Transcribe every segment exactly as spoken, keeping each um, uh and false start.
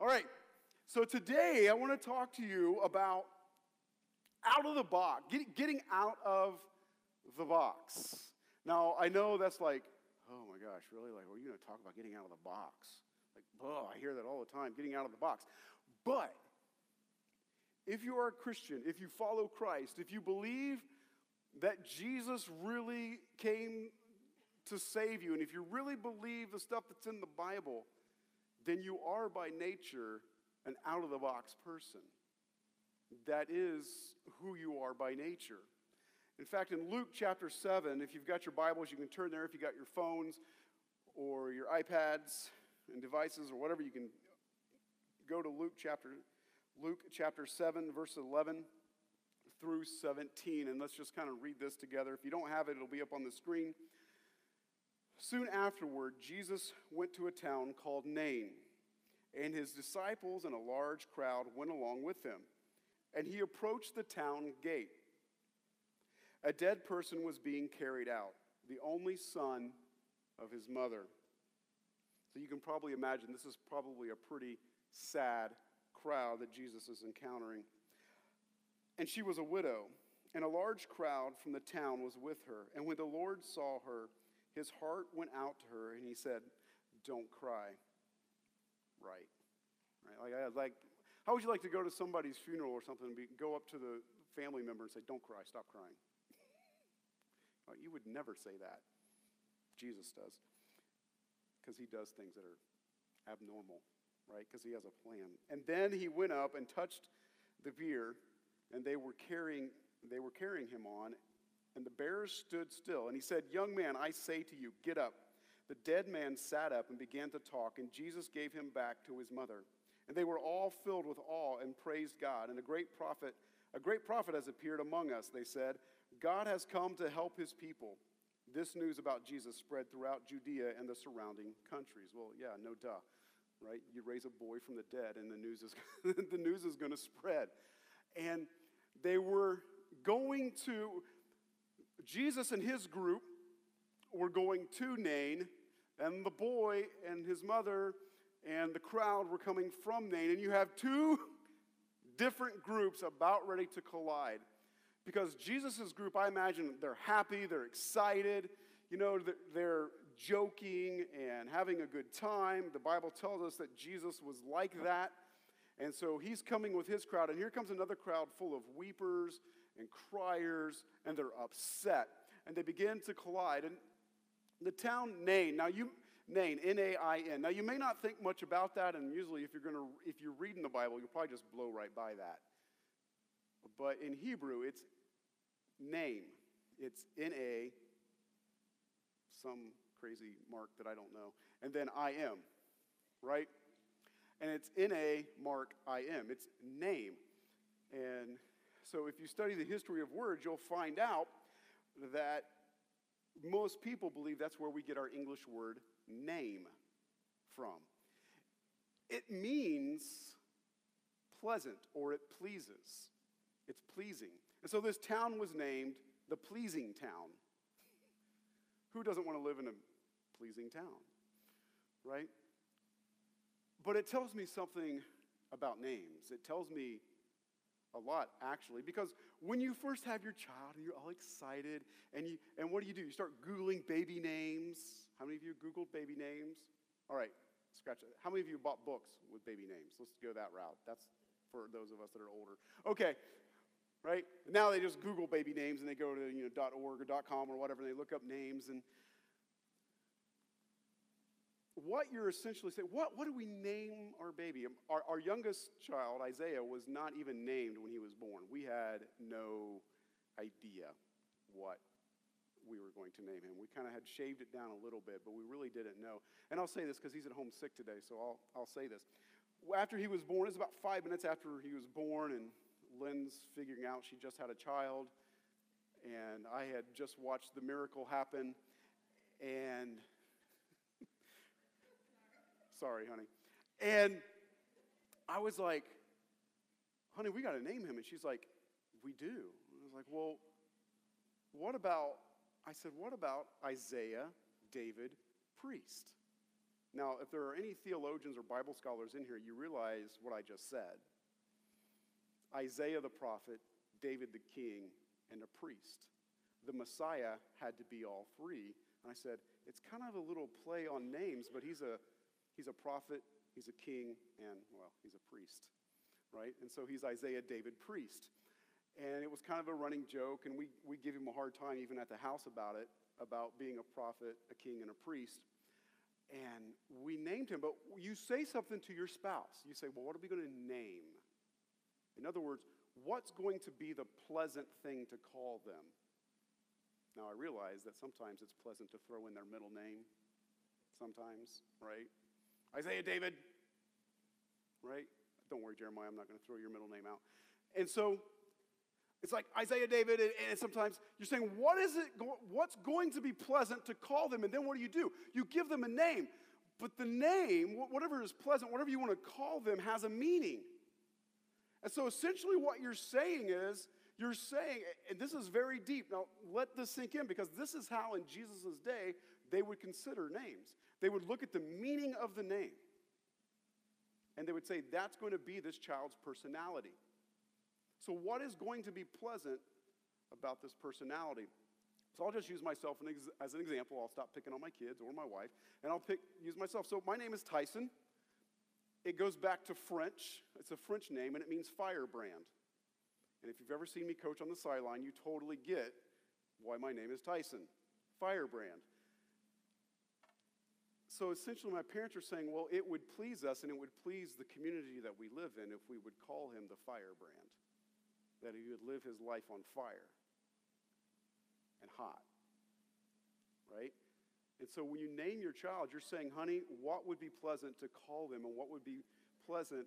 All right, so today I want to talk to you about out of the box, get, getting out of the box. Now, I know that's like, oh my gosh, really? Like, what are you going to talk about getting out of the box? Like, oh, I hear that all the time, getting out of the box. But if you are a Christian, if you follow Christ, if you believe that Jesus really came to save you, and if you really believe the stuff that's in the Bible, then you are by nature an out-of-the-box person. That is who you are by nature. In fact, in Luke chapter seven, if you've got your Bibles, you can turn there. If you've got your phones or your iPads and devices or whatever, you can go to Luke chapter, Luke chapter seven, verse eleven through seventeen. And let's just kind of read this together. If you don't have it, it'll be up on the screen. Soon afterward, Jesus went to a town called Nain, and his disciples and a large crowd went along with him. And he approached the town gate. A dead person was being carried out, the only son of his mother. So you can probably imagine this is probably a pretty sad crowd that Jesus is encountering. And she was a widow, and a large crowd from the town was with her. And when the Lord saw her, his heart went out to her, and he said, "Don't cry." Right. Right? Like, I like, how would you like to go to somebody's funeral or something and be, go up to the family member and say, "Don't cry, stop crying"? Like, you would never say that. Jesus does. Because he does things that are abnormal, right? Because he has a plan. And then he went up and touched the bier, and they were carrying, they were carrying him on. And the bearers stood still, and he said, "Young man, I say to you, get up." The dead man sat up and began to talk, and Jesus gave him back to his mother. And they were all filled with awe and praised God. "And a great prophet, a great prophet has appeared among us," they said. "God has come to help his people." This news about Jesus spread throughout Judea and the surrounding countries. Well, yeah, no duh, right? You raise a boy from the dead, and the news is the news is going to spread. And they were going to. Jesus and his group were going to Nain, and the boy and his mother and the crowd were coming from Nain. And you have two different groups about ready to collide. Because Jesus' group, I imagine they're happy, they're excited, you know, they're joking and having a good time. The Bible tells us that Jesus was like that. And so he's coming with his crowd, and here comes another crowd full of weepers and criers, and they're upset, and they begin to collide. And the town Nain, now you Nain, N A I N. Now you may not think much about that, and usually if you're gonna if you're reading the Bible, you'll probably just blow right by that. But in Hebrew, it's name. It's N A, some crazy mark that I don't know, and then I M, right? And it's N A mark I M. It's name. And so if you study the history of words, you'll find out that most people believe that's where we get our English word name from. It means pleasant, or it pleases. It's pleasing. And so this town was named the Pleasing Town. Who doesn't want to live in a pleasing town, right? But it tells me something about names. It tells me a lot, actually, because when you first have your child and you're all excited, and you and what do you do? You start Googling baby names. How many of you Googled baby names? All right, scratch it. How many of you bought books with baby names? Let's go that route. That's for those of us that are older. Okay, right? Now they just Google baby names, and they go to, you know, .org or .com or whatever, and they look up names. And what you're essentially saying, what, what do we name our baby? Our, our youngest child, Isaiah, was not even named when he was born. We had no idea what we were going to name him. We kind of had shaved it down a little bit, but we really didn't know. And I'll say this because he's at home sick today, so I'll, I'll say this. After he was born, it's about five minutes after he was born, and Lynn's figuring out she just had a child, and I had just watched the miracle happen, and... Sorry, honey. And I was like, "Honey, we got to name him." And she's like, "We do." And I was like, "Well, what about," I said, "what about Isaiah David Priest?" Now, if there are any theologians or Bible scholars in here, you realize what I just said. Isaiah the prophet, David the king, and a priest. The Messiah had to be all three. And I said, it's kind of a little play on names, but he's a, he's a prophet, he's a king, and, well, he's a priest, right? And so he's Isaiah, David, priest. And it was kind of a running joke, and we, we give him a hard time even at the house about it, about being a prophet, a king, and a priest. And we named him, but you say something to your spouse. You say, well, what are we going to name? In other words, what's going to be the pleasant thing to call them? Now, I realize that sometimes it's pleasant to throw in their middle name. Sometimes, right? Isaiah David, right? Don't worry, Jeremiah, I'm not going to throw your middle name out. And so it's like Isaiah David, and, and sometimes you're saying, what is it, what's going to be pleasant to call them? And then what do you do? You give them a name. But the name, whatever is pleasant, whatever you want to call them, has a meaning. And so essentially what you're saying is, you're saying, and this is very deep. Now, let this sink in, because this is how in Jesus' day they would consider names. They would look at the meaning of the name. And they would say, that's going to be this child's personality. So what is going to be pleasant about this personality? So I'll just use myself as an example. I'll stop picking on my kids or my wife, and I'll pick, use myself. So my name is Tyson. It goes back to French. It's a French name, and it means firebrand. And if you've ever seen me coach on the sideline, you totally get why my name is Tyson, firebrand. So essentially my parents are saying, well, it would please us and it would please the community that we live in if we would call him the firebrand, that he would live his life on fire and hot, right? And so when you name your child, you're saying, honey, what would be pleasant to call them, and what would be pleasant?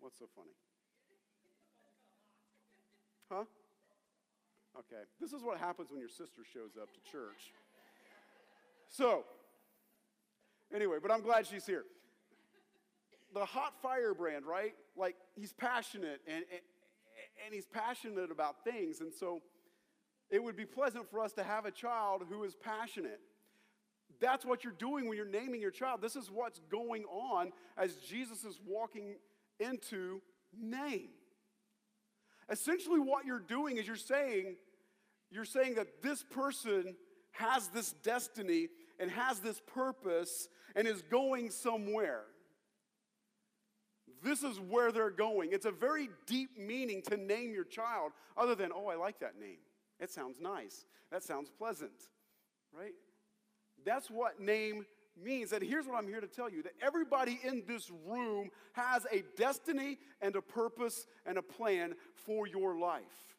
What's so funny? Huh? Okay. This is what happens when your sister shows up to church. So, anyway, but I'm glad she's here. The hot firebrand, right? Like, he's passionate, and, and, and he's passionate about things, and so it would be pleasant for us to have a child who is passionate. That's what you're doing when you're naming your child. This is what's going on as Jesus is walking into name. Essentially what you're doing is you're saying, you're saying that this person has this destiny and has this purpose and is going somewhere. This is where they're going. It's a very deep meaning to name your child, other than, oh, I like that name. It sounds nice. That sounds pleasant, right? That's what name means. And here's what I'm here to tell you, that everybody in this room has a destiny and a purpose and a plan for your life.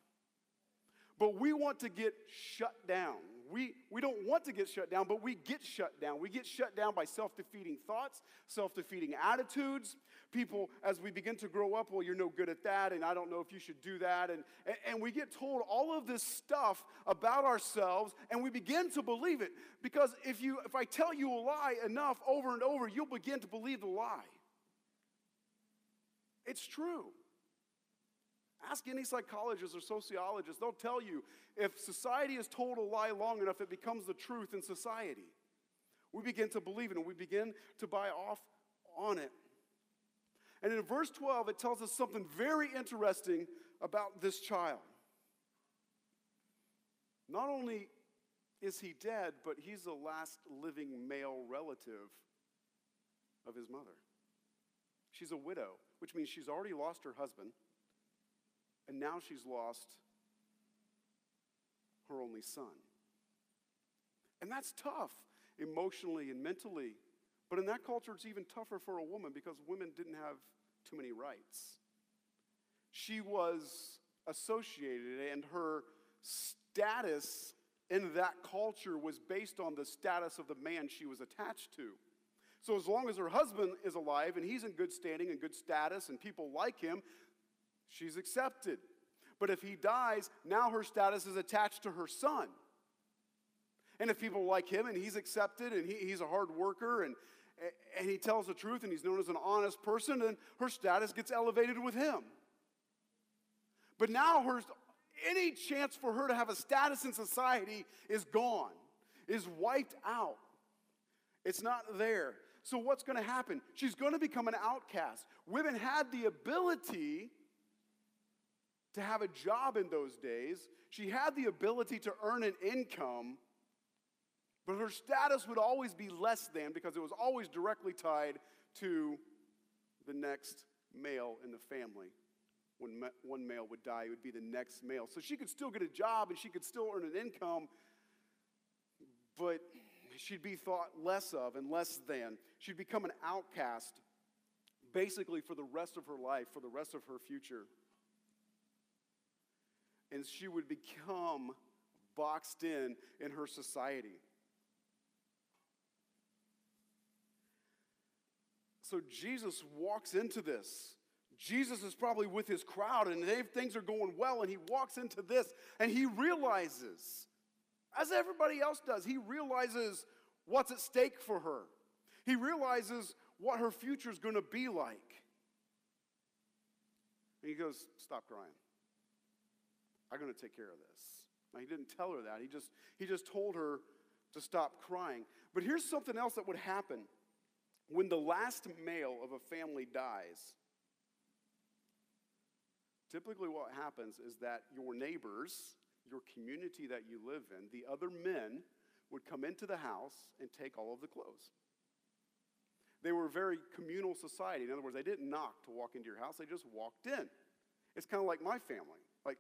But we want to get shut down. We, we don't want to get shut down, but we get shut down. We get shut down by self-defeating thoughts, self-defeating attitudes. People, as we begin to grow up, well, you're no good at that, and I don't know if you should do that. And, and, and we get told all of this stuff about ourselves, and we begin to believe it. Because if, you, if I tell you a lie enough over and over, you'll begin to believe the lie. It's true. Ask any psychologist or sociologist. They'll tell you if society is told a lie long enough, it becomes the truth in society. We begin to believe it, and we begin to buy off on it. And in verse twelve, it tells us something very interesting about this child. Not only is he dead, but he's the last living male relative of his mother. She's a widow, which means she's already lost her husband. And now she's lost her only son. And that's tough emotionally and mentally. But in that culture, it's even tougher for a woman, because women didn't have too many rights. She was associated, and her status in that culture was based on the status of the man she was attached to. So as long as her husband is alive and he's in good standing and good status and people like him, she's accepted. But if he dies, now her status is attached to her son. And if people like him and he's accepted and he, he's a hard worker and, and he tells the truth and he's known as an honest person, then her status gets elevated with him. But now her, any chance for her to have a status in society is gone, is wiped out. It's not there. So what's going to happen? She's going to become an outcast. Women had the ability to have a job in those days. She had the ability to earn an income, but her status would always be less than because it was always directly tied to the next male in the family. When one male would die, it would be the next male. So she could still get a job and she could still earn an income, but she'd be thought less of and less than. She'd become an outcast basically for the rest of her life, for the rest of her future. And she would become boxed in in her society. So Jesus walks into this. Jesus is probably with his crowd, and they, things are going well, and he walks into this, and he realizes, as everybody else does, he realizes what's at stake for her. He realizes what her future is going to be like. And he goes, stop crying. I'm going to take care of this. Now, he didn't tell her that. He just, he just told her to stop crying. But here's something else that would happen when the last male of a family dies. Typically what happens is that your neighbors, your community that you live in, the other men would come into the house and take all of the clothes. They were a very communal society. In other words, they didn't knock to walk into your house. They just walked in. It's kind of like my family. Like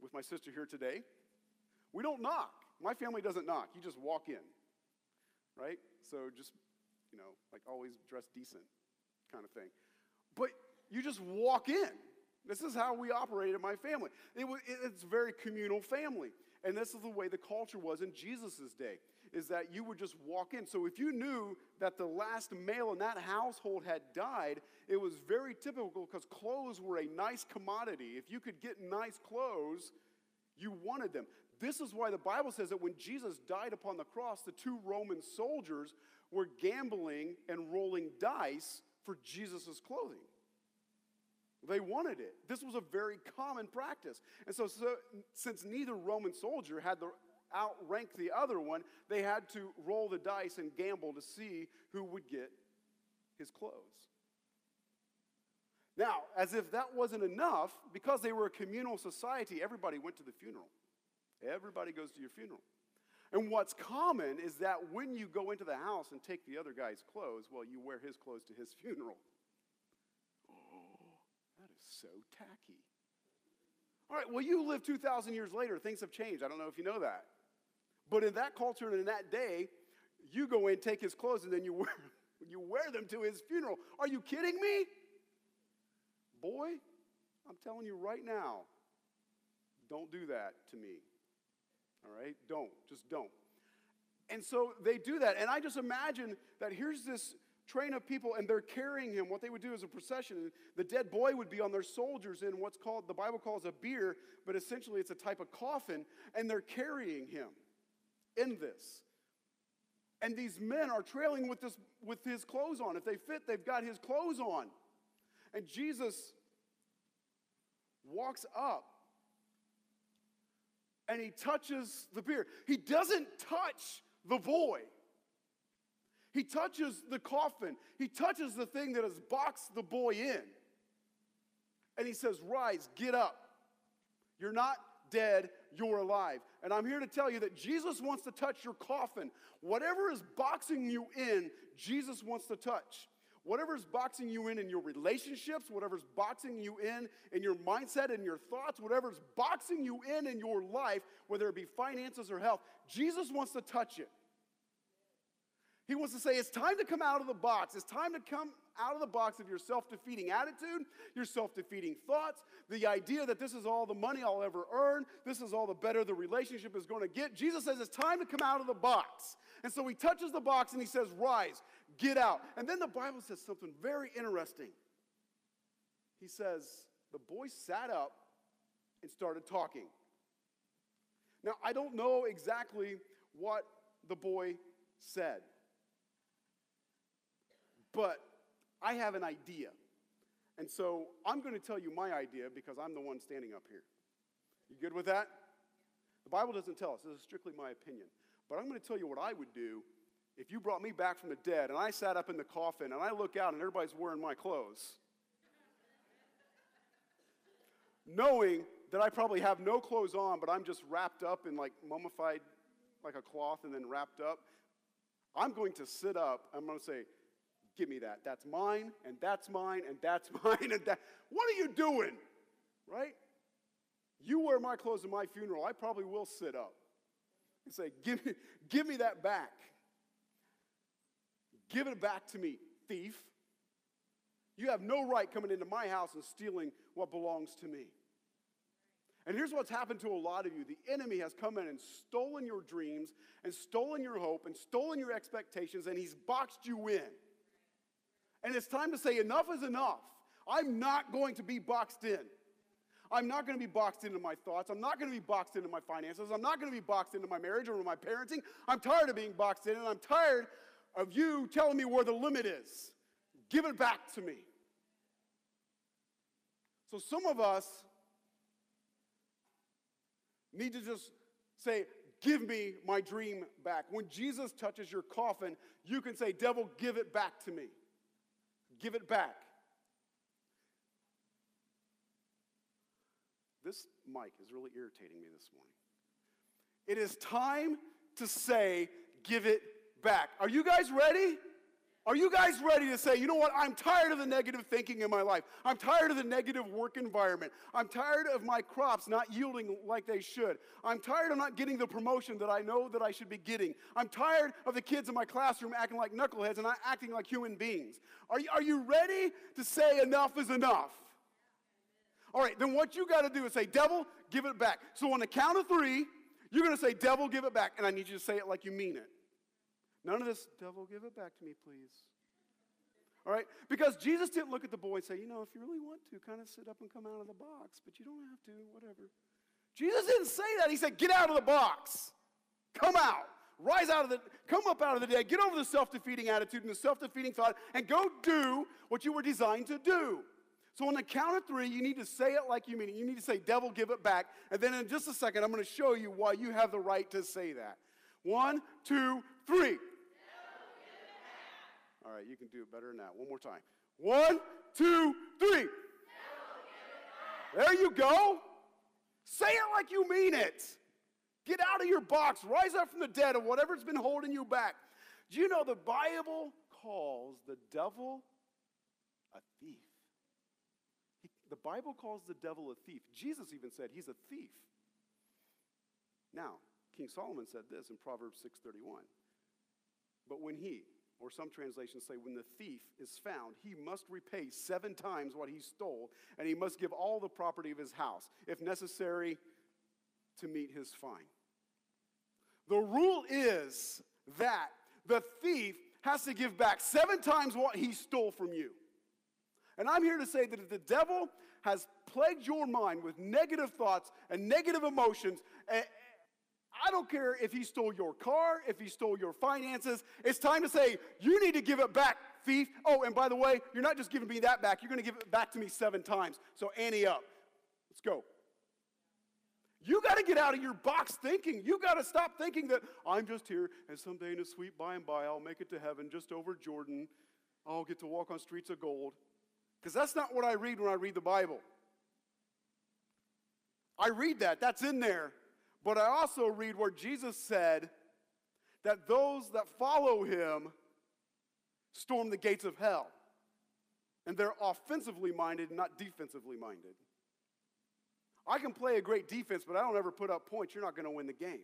with my sister here today, we don't knock. My family doesn't knock. You just walk in, right? So just, you know, like always dress decent kind of thing. But you just walk in. This is how we operated in my family. It was, it's a very communal family. And this is the way the culture was in Jesus' day, is that you would just walk in. So if you knew that the last male in that household had died, it was very typical because clothes were a nice commodity. If you could get nice clothes, you wanted them. This is why the Bible says that when Jesus died upon the cross, the two Roman soldiers were gambling and rolling dice for Jesus' clothing. They wanted it. This was a very common practice. And so, so since neither Roman soldier had to outrank the other one, they had to roll the dice and gamble to see who would get his clothes. Now, as if that wasn't enough, because they were a communal society, everybody went to the funeral. Everybody goes to your funeral. And what's common is that when you go into the house and take the other guy's clothes, well, you wear his clothes to his funeral. That is so tacky. All right, well, you live two thousand years later. Things have changed. I don't know if you know that. But in that culture and in that day, you go in, take his clothes, and then you wear, you wear them to his funeral. Are you kidding me? Boy, I'm telling you right now, don't do that to me. All right? Don't. Just don't. And so they do that. And I just imagine that here's this train of people, and they're carrying him. What they would do is a procession. The dead boy would be on their soldiers in what's called, the Bible calls a bier, but essentially it's a type of coffin, and they're carrying him in this. And these men are trailing with, this, with his clothes on. If they fit, they've got his clothes on. And Jesus walks up, and he touches the bier. He doesn't touch the boy. He touches the coffin. He touches the thing that has boxed the boy in. And he says, rise, get up. You're not dead, you're alive. And I'm here to tell you that Jesus wants to touch your coffin. Whatever is boxing you in, Jesus wants to touch. Whatever is boxing you in in your relationships, whatever is boxing you in in your mindset and your thoughts, whatever is boxing you in in your life, whether it be finances or health, Jesus wants to touch it. He wants to say, it's time to come out of the box. It's time to come out of the box of your self-defeating attitude, your self-defeating thoughts, the idea that this is all the money I'll ever earn, this is all the better the relationship is going to get. Jesus says, it's time to come out of the box. And so he touches the box and he says, rise, get out. And then the Bible says something very interesting. He says, the boy sat up and started talking. Now, I don't know exactly what the boy said. But I have an idea. And so I'm going to tell you my idea because I'm the one standing up here. You good with that? The Bible doesn't tell us. This is strictly my opinion. But I'm going to tell you what I would do if you brought me back from the dead and I sat up in the coffin and I look out and everybody's wearing my clothes, knowing that I probably have no clothes on, but I'm just wrapped up in like mummified, like a cloth and then wrapped up, I'm going to sit up, I'm going to say, give me that. That's mine, and that's mine, and that's mine, and that. What are you doing? Right? You wear my clothes at my funeral, I probably will sit up and say, give me, give me that back. Give it back to me, thief. You have no right coming into my house and stealing what belongs to me. And here's what's happened to a lot of you. The enemy has come in and stolen your dreams and stolen your hope and stolen your expectations, and he's boxed you in. And it's time to say enough is enough. I'm not going to be boxed in. I'm not going to be boxed into my thoughts. I'm not going to be boxed into my finances. I'm not going to be boxed into my marriage or my parenting. I'm tired of being boxed in, and I'm tired of you telling me where the limit is. Give it back to me. So some of us need to just say, give me my dream back. When Jesus touches your coffin, you can say, devil, give it back to me. Give it back. This mic is really irritating me this morning. It is time to say, give it back. Are you guys ready? Are you guys ready to say, you know what, I'm tired of the negative thinking in my life. I'm tired of the negative work environment. I'm tired of my crops not yielding like they should. I'm tired of not getting the promotion that I know that I should be getting. I'm tired of the kids in my classroom acting like knuckleheads and not acting like human beings. Are you, are you ready to say enough is enough? All right, then what you got to do is say, devil, give it back. So on the count of three, you're going to say, devil, give it back. And I need you to say it like you mean it. None of this, devil, give it back to me, please. All right? Because Jesus didn't look at the boy and say, you know, if you really want to, kind of sit up and come out of the box, but you don't have to, whatever. Jesus didn't say that. He said, get out of the box. Come out. Rise out of the, come up out of the dead. Get over the self-defeating attitude and the self-defeating thought and go do what you were designed to do. So on the count of three, you need to say it like you mean it. You need to say, devil, give it back. And then in just a second, I'm going to show you why you have the right to say that. One, two, three. All right, you can do it better than that. One more time. One, two, three. There you go. Say it like you mean it. Get out of your box. Rise up from the dead of whatever's been holding you back. Do you know the Bible calls the devil a thief? He, the Bible calls the devil a thief. Jesus even said he's a thief. Now, King Solomon said this in Proverbs six thirty-one. But when he... or some translations say, when the thief is found, he must repay seven times what he stole, and he must give all the property of his house, if necessary, to meet his fine. The rule is that the thief has to give back seven times what he stole from you. And I'm here to say that if the devil has plagued your mind with negative thoughts and negative emotions, and I don't care if he stole your car, if he stole your finances. It's time to say, you need to give it back, thief. Oh, and by the way, you're not just giving me that back. You're going to give it back to me seven times. So ante up. Let's go. You got to get out of your box thinking. You got to stop thinking that I'm just here and someday in a sweet by and by I'll make it to heaven just over Jordan. I'll get to walk on streets of gold. Because that's not what I read when I read the Bible. I read that. That's in there. But I also read where Jesus said that those that follow him storm the gates of hell. And they're offensively minded, not defensively minded. I can play a great defense, but I don't ever put up points. You're not going to win the game.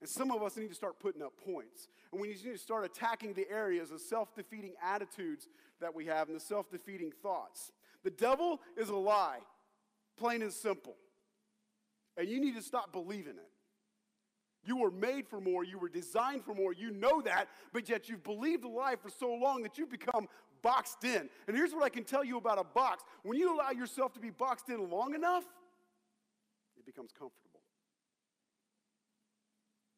And some of us need to start putting up points. And we need to start attacking the areas of self-defeating attitudes that we have and the self-defeating thoughts. The devil is a lie, plain and simple. And you need to stop believing it. You were made for more. You were designed for more. You know that, but yet you've believed a lie for so long that you've become boxed in. And here's what I can tell you about a box. When you allow yourself to be boxed in long enough, it becomes comfortable.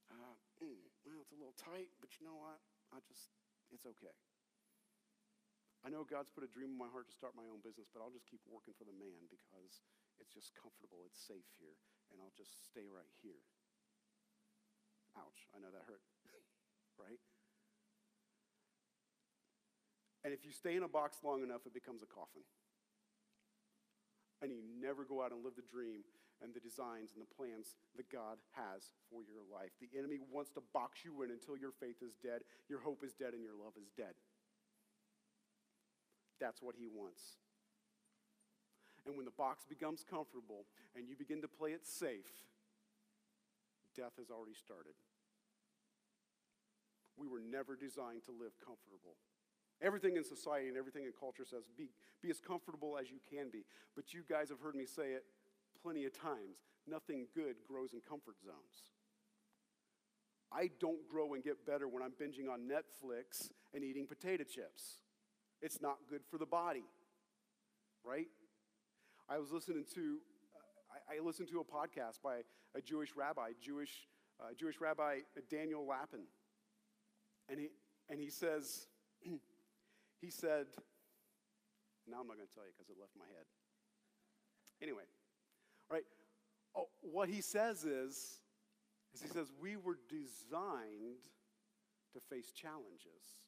Uh, mm, well, it's a little tight, but you know what? I just, it's okay. I know God's put a dream in my heart to start my own business, but I'll just keep working for the man because it's just comfortable, it's safe here, and I'll just stay right here. Ouch, I know that hurt. right? And if you stay in a box long enough, it becomes a coffin. And you never go out and live the dream and the designs and the plans that God has for your life. The enemy wants to box you in until your faith is dead, your hope is dead, and your love is dead. That's what he wants. And when the box becomes comfortable and you begin to play it safe, death has already started. We were never designed to live comfortable. Everything in society and everything in culture says be, be as comfortable as you can be. But you guys have heard me say it plenty of times. Nothing good grows in comfort zones. I don't grow and get better when I'm binging on Netflix and eating potato chips. It's not good for the body, right? I was listening to, uh, I, I listened to a podcast by a Jewish rabbi, Jewish, uh, Jewish rabbi Daniel Lappin. And he, and he says... He said, now I'm not going to tell you because it left my head. Anyway, right? Oh, what he says is, is he says, we were designed to face challenges,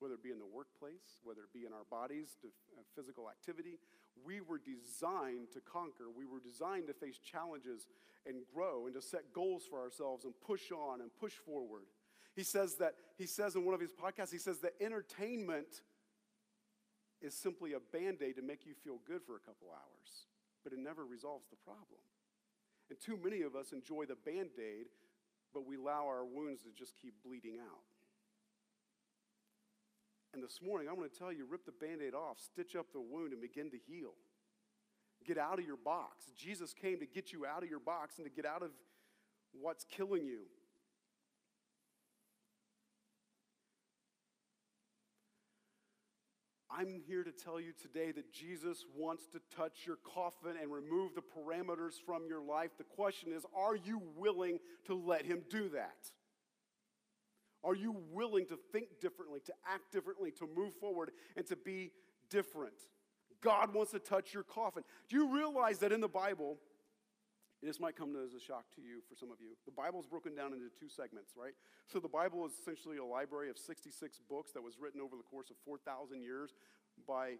whether it be in the workplace, whether it be in our bodies, to physical activity. We were designed to conquer. We were designed to face challenges and grow and to set goals for ourselves and push on and push forward. He says that, he says in one of his podcasts, he says that entertainment is simply a Band-Aid to make you feel good for a couple hours, but it never resolves the problem. And too many of us enjoy the Band-Aid, but we allow our wounds to just keep bleeding out. And this morning, I'm going to tell you, rip the Band-Aid off, stitch up the wound, and begin to heal. Get out of your box. Jesus came to get you out of your box and to get out of what's killing you. I'm here to tell you today that Jesus wants to touch your coffin and remove the parameters from your life. The question is, are you willing to let him do that? Are you willing to think differently, to act differently, to move forward, and to be different? God wants to touch your coffin. Do you realize that in the Bible, this might come as a shock to you, for some of you, the Bible is broken down into two segments, right? So the Bible is essentially a library of sixty-six books that was written over the course of four thousand years by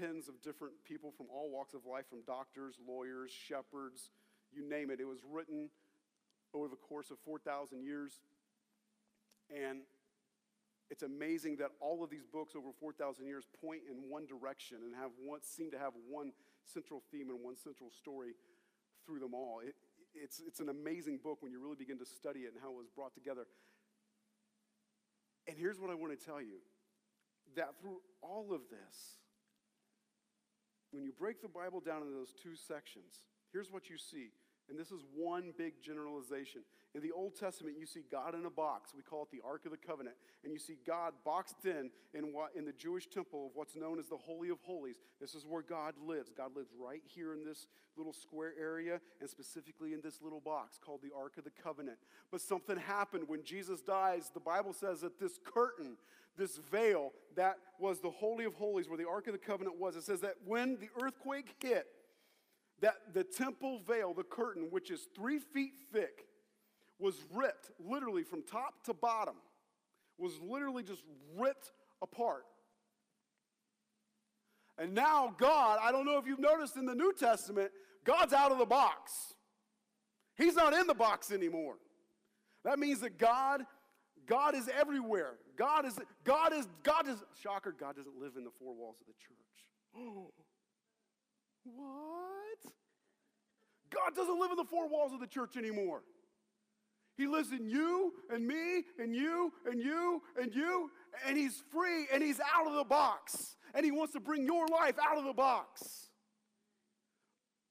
tens of different people from all walks of life, from doctors, lawyers, shepherds, you name it. It was written over the course of four thousand years, and it's amazing that all of these books over four thousand years point in one direction and have one, seem to have one central theme and one central story through them all. It, it's, it's an amazing book when you really begin to study it and how it was brought together. And here's what I want to tell you, that through all of this, when you break the Bible down into those two sections, here's what you see. And this is one big generalization. In the Old Testament, you see God in a box. We call it the Ark of the Covenant. And you see God boxed in in, what, in the Jewish temple of what's known as the Holy of Holies. This is where God lives. God lives right here in this little square area and specifically in this little box called the Ark of the Covenant. But something happened when Jesus dies. The Bible says that this curtain, this veil that was the Holy of Holies where the Ark of the Covenant was, it says that when the earthquake hit, that the temple veil, the curtain, which is three feet thick, was ripped literally from top to bottom, was literally just ripped apart. And now God, I don't know if you've noticed in the New Testament, God's out of the box. He's not in the box anymore. That means that God, God is everywhere. God is, God is, God is, shocker, God doesn't live in the four walls of the church. Oh. What? God doesn't live in the four walls of the church anymore. He lives in you and me and you and you and you, and he's free and he's out of the box. And he wants to bring your life out of the box.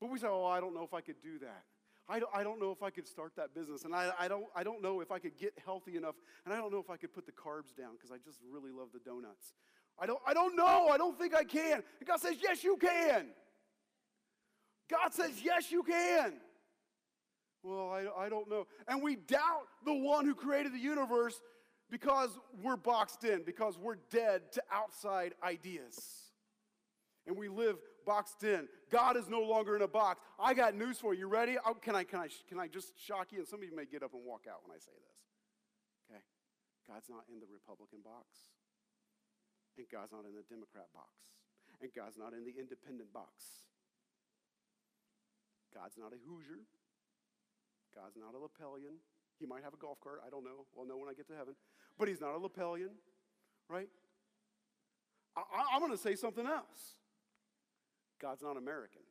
But we say, oh, I don't know if I could do that. I don't, I don't know if I could start that business. And I, I, don't, I don't know if I could get healthy enough. And I don't know if I could put the carbs down because I just really love the donuts. I don't, I don't know. I don't think I can. And God says, yes, you can. God says, yes, you can. Well, I, I don't know. And we doubt the one who created the universe because we're boxed in, because we're dead to outside ideas. And we live boxed in. God is no longer in a box. I got news for you. You ready? Oh, can I, can I, can I just shock you? And some of you may get up and walk out when I say this. Okay? God's not in the Republican box. And God's not in the Democrat box. And God's not in the independent box. God's not a Hoosier. God's not a Lapelian. He might have a golf cart. I don't know. Well, no, when I get to heaven. But he's not a Lapelian, right? I, I, I'm going to say something else. God's not American.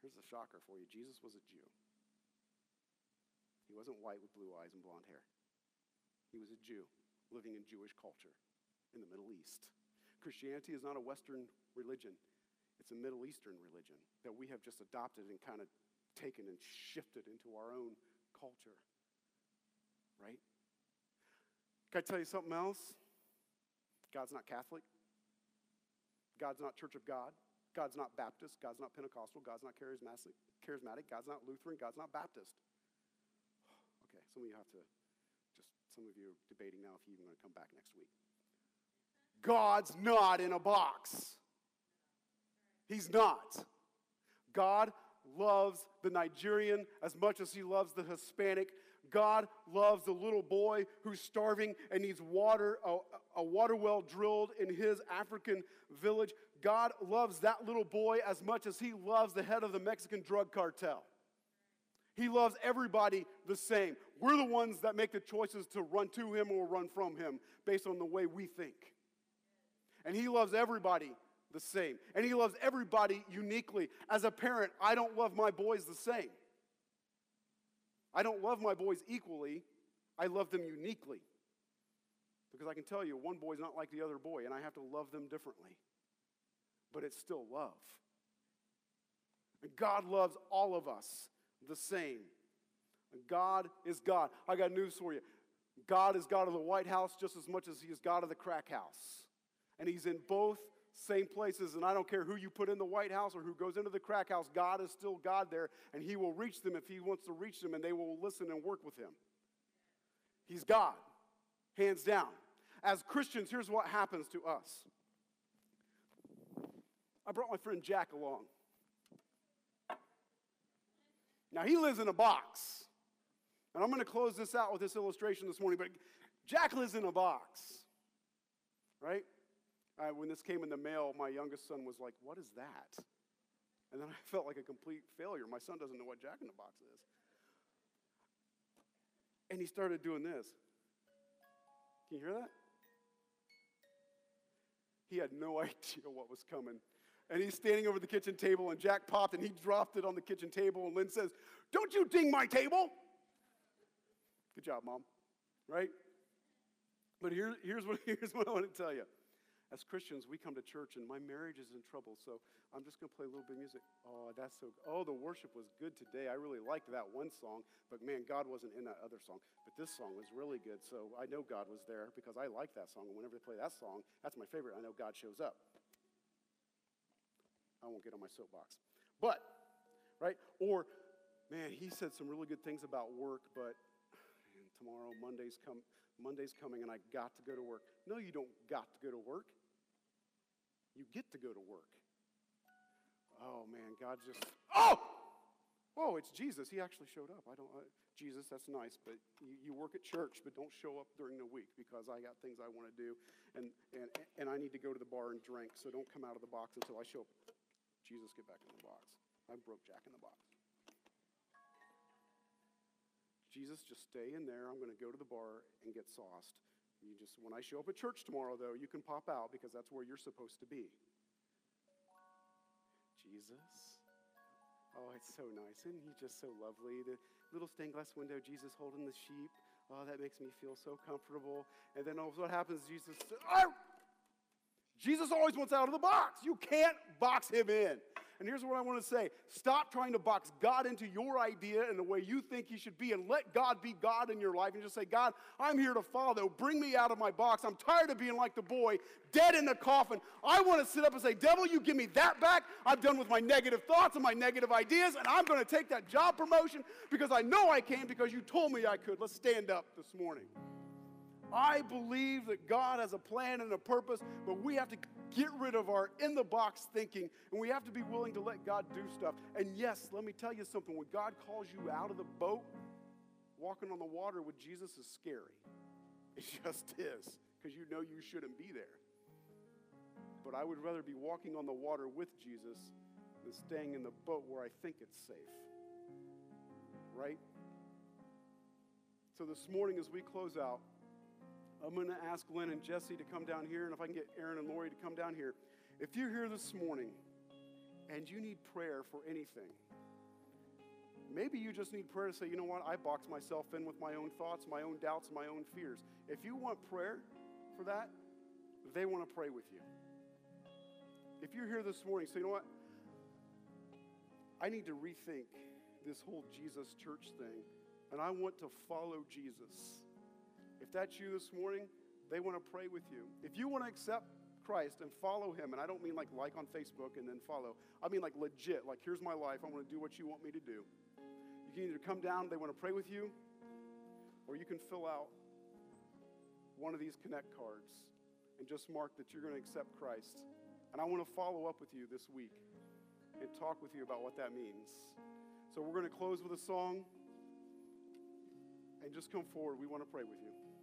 Here's a shocker for you. Jesus was a Jew. He wasn't white with blue eyes and blonde hair. He was a Jew living in Jewish culture in the Middle East. Christianity is not a Western religion. It's a Middle Eastern religion that we have just adopted and kind of taken and shifted into our own culture, right? Can I tell you something else? God's not Catholic. God's not Church of God. God's not Baptist. God's not Pentecostal. God's not charismatic. Charismatic. God's not Lutheran. God's not Baptist. Okay, some of you have to, just some of you are debating now if you're even going to come back next week. God's not in a box. He's not. God loves the Nigerian as much as he loves the Hispanic. God loves the little boy who's starving and needs water, a, a water well drilled in his African village. God loves that little boy as much as he loves the head of the Mexican drug cartel. He loves everybody the same. We're the ones that make the choices to run to him or run from him based on the way we think. And he loves everybody the same. And he loves everybody uniquely. As a parent, I don't love my boys the same. I don't love my boys equally. I love them uniquely. Because I can tell you, one boy's not like the other boy, and I have to love them differently. But it's still love. And God loves all of us the same. And God is God. I got news for you. God is God of the White House just as much as he is God of the crack house. And he's in both same places, and I don't care who you put in the White House or who goes into the crack house, God is still God there, and he will reach them if he wants to reach them, and they will listen and work with him. He's God, hands down. As Christians, here's what happens to us. I brought my friend Jack along. Now, he lives in a box, and I'm going to close this out with this illustration this morning, but Jack lives in a box, right? I, when this came in the mail, my youngest son was like, what is that? And then I felt like a complete failure. My son doesn't know what Jack in the Box is. And he started doing this. Can you hear that? He had no idea what was coming. And he's standing over the kitchen table, and Jack popped, and he dropped it on the kitchen table. And Lynn says, don't you ding my table. Good job, Mom. Right? But here, here's what, here's what I want to tell you. As Christians, we come to church, and my marriage is in trouble, so I'm just going to play a little bit of music. Oh, that's so good. Oh, the worship was good today. I really liked that one song, but, man, God wasn't in that other song. But this song was really good, so I know God was there because I like that song, and whenever they play that song, that's my favorite. I know God shows up. I won't get on my soapbox. But, right, or, man, he said some really good things about work, but man, tomorrow, Monday's, com- Monday's coming, and I got to go to work. No, you don't got to go to work. You get to go to work. Oh, man, God just, oh! Whoa, it's Jesus. He actually showed up. I don't, I, Jesus, that's nice, but you, you work at church, but don't show up during the week because I got things I want to do, and, and, and I need to go to the bar and drink, so don't come out of the box until I show up. Jesus, get back in the box. I broke Jack in the Box. Jesus, just stay in there. I'm going to go to the bar and get sauced. You just, when I show up at church tomorrow, though, you can pop out because that's where you're supposed to be. Jesus. Oh, it's so nice. Isn't he just so lovely? The little stained glass window, Jesus holding the sheep. Oh, that makes me feel so comfortable. And then oh, what happens, Jesus? Oh! Jesus always wants out of the box. You can't box him in. And here's what I want to say. Stop trying to box God into your idea and the way you think he should be, and let God be God in your life and just say, God, I'm here to follow. Bring me out of my box. I'm tired of being like the boy, dead in the coffin. I want to sit up and say, devil, you give me that back. I'm done with my negative thoughts and my negative ideas, and I'm going to take that job promotion because I know I can because you told me I could. Let's stand up this morning. I believe that God has a plan and a purpose, but we have to get rid of our in-the-box thinking, and we have to be willing to let God do stuff. And yes, let me tell you something. When God calls you out of the boat, walking on the water with Jesus is scary. It just is, because you know you shouldn't be there. But I would rather be walking on the water with Jesus than staying in the boat where I think it's safe. Right? So this morning as we close out, I'm going to ask Lynn and Jesse to come down here, and if I can get Aaron and Lori to come down here. If you're here this morning and you need prayer for anything, maybe you just need prayer to say, you know what, I box myself in with my own thoughts, my own doubts, my own fears. If you want prayer for that, they want to pray with you. If you're here this morning, say, you know what, I need to rethink this whole Jesus church thing, and I want to follow Jesus. If that's you this morning, they want to pray with you. If you want to accept Christ and follow him, and I don't mean like like on Facebook and then follow. I mean like legit, like here's my life. I want to do what you want me to do. You can either come down, they want to pray with you, or you can fill out one of these Connect cards and just mark that you're going to accept Christ. And I want to follow up with you this week and talk with you about what that means. So we're going to close with a song and just come forward. We want to pray with you.